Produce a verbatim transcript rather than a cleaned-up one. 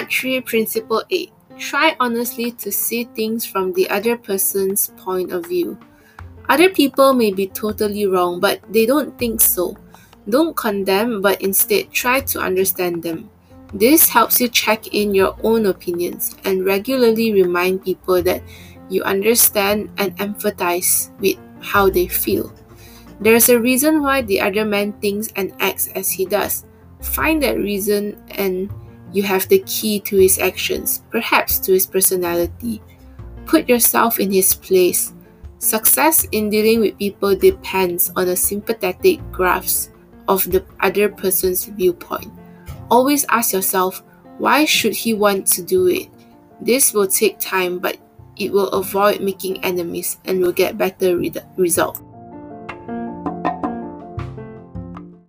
Part three, Principle eight. Try honestly to see things from the other person's point of view. Other people may be totally wrong, but they don't think so. Don't condemn, but instead try to understand them. This helps you check in your own opinions and regularly remind people that you understand and empathize with how they feel. There's a reason why the other man thinks and acts as he does. Find that reason and you have the key to his actions, perhaps to his personality. Put yourself in his place. Success in dealing with people depends on a sympathetic grasp of the other person's viewpoint. Always ask yourself, why should he want to do it? This will take time, but it will avoid making enemies and will get better re- results.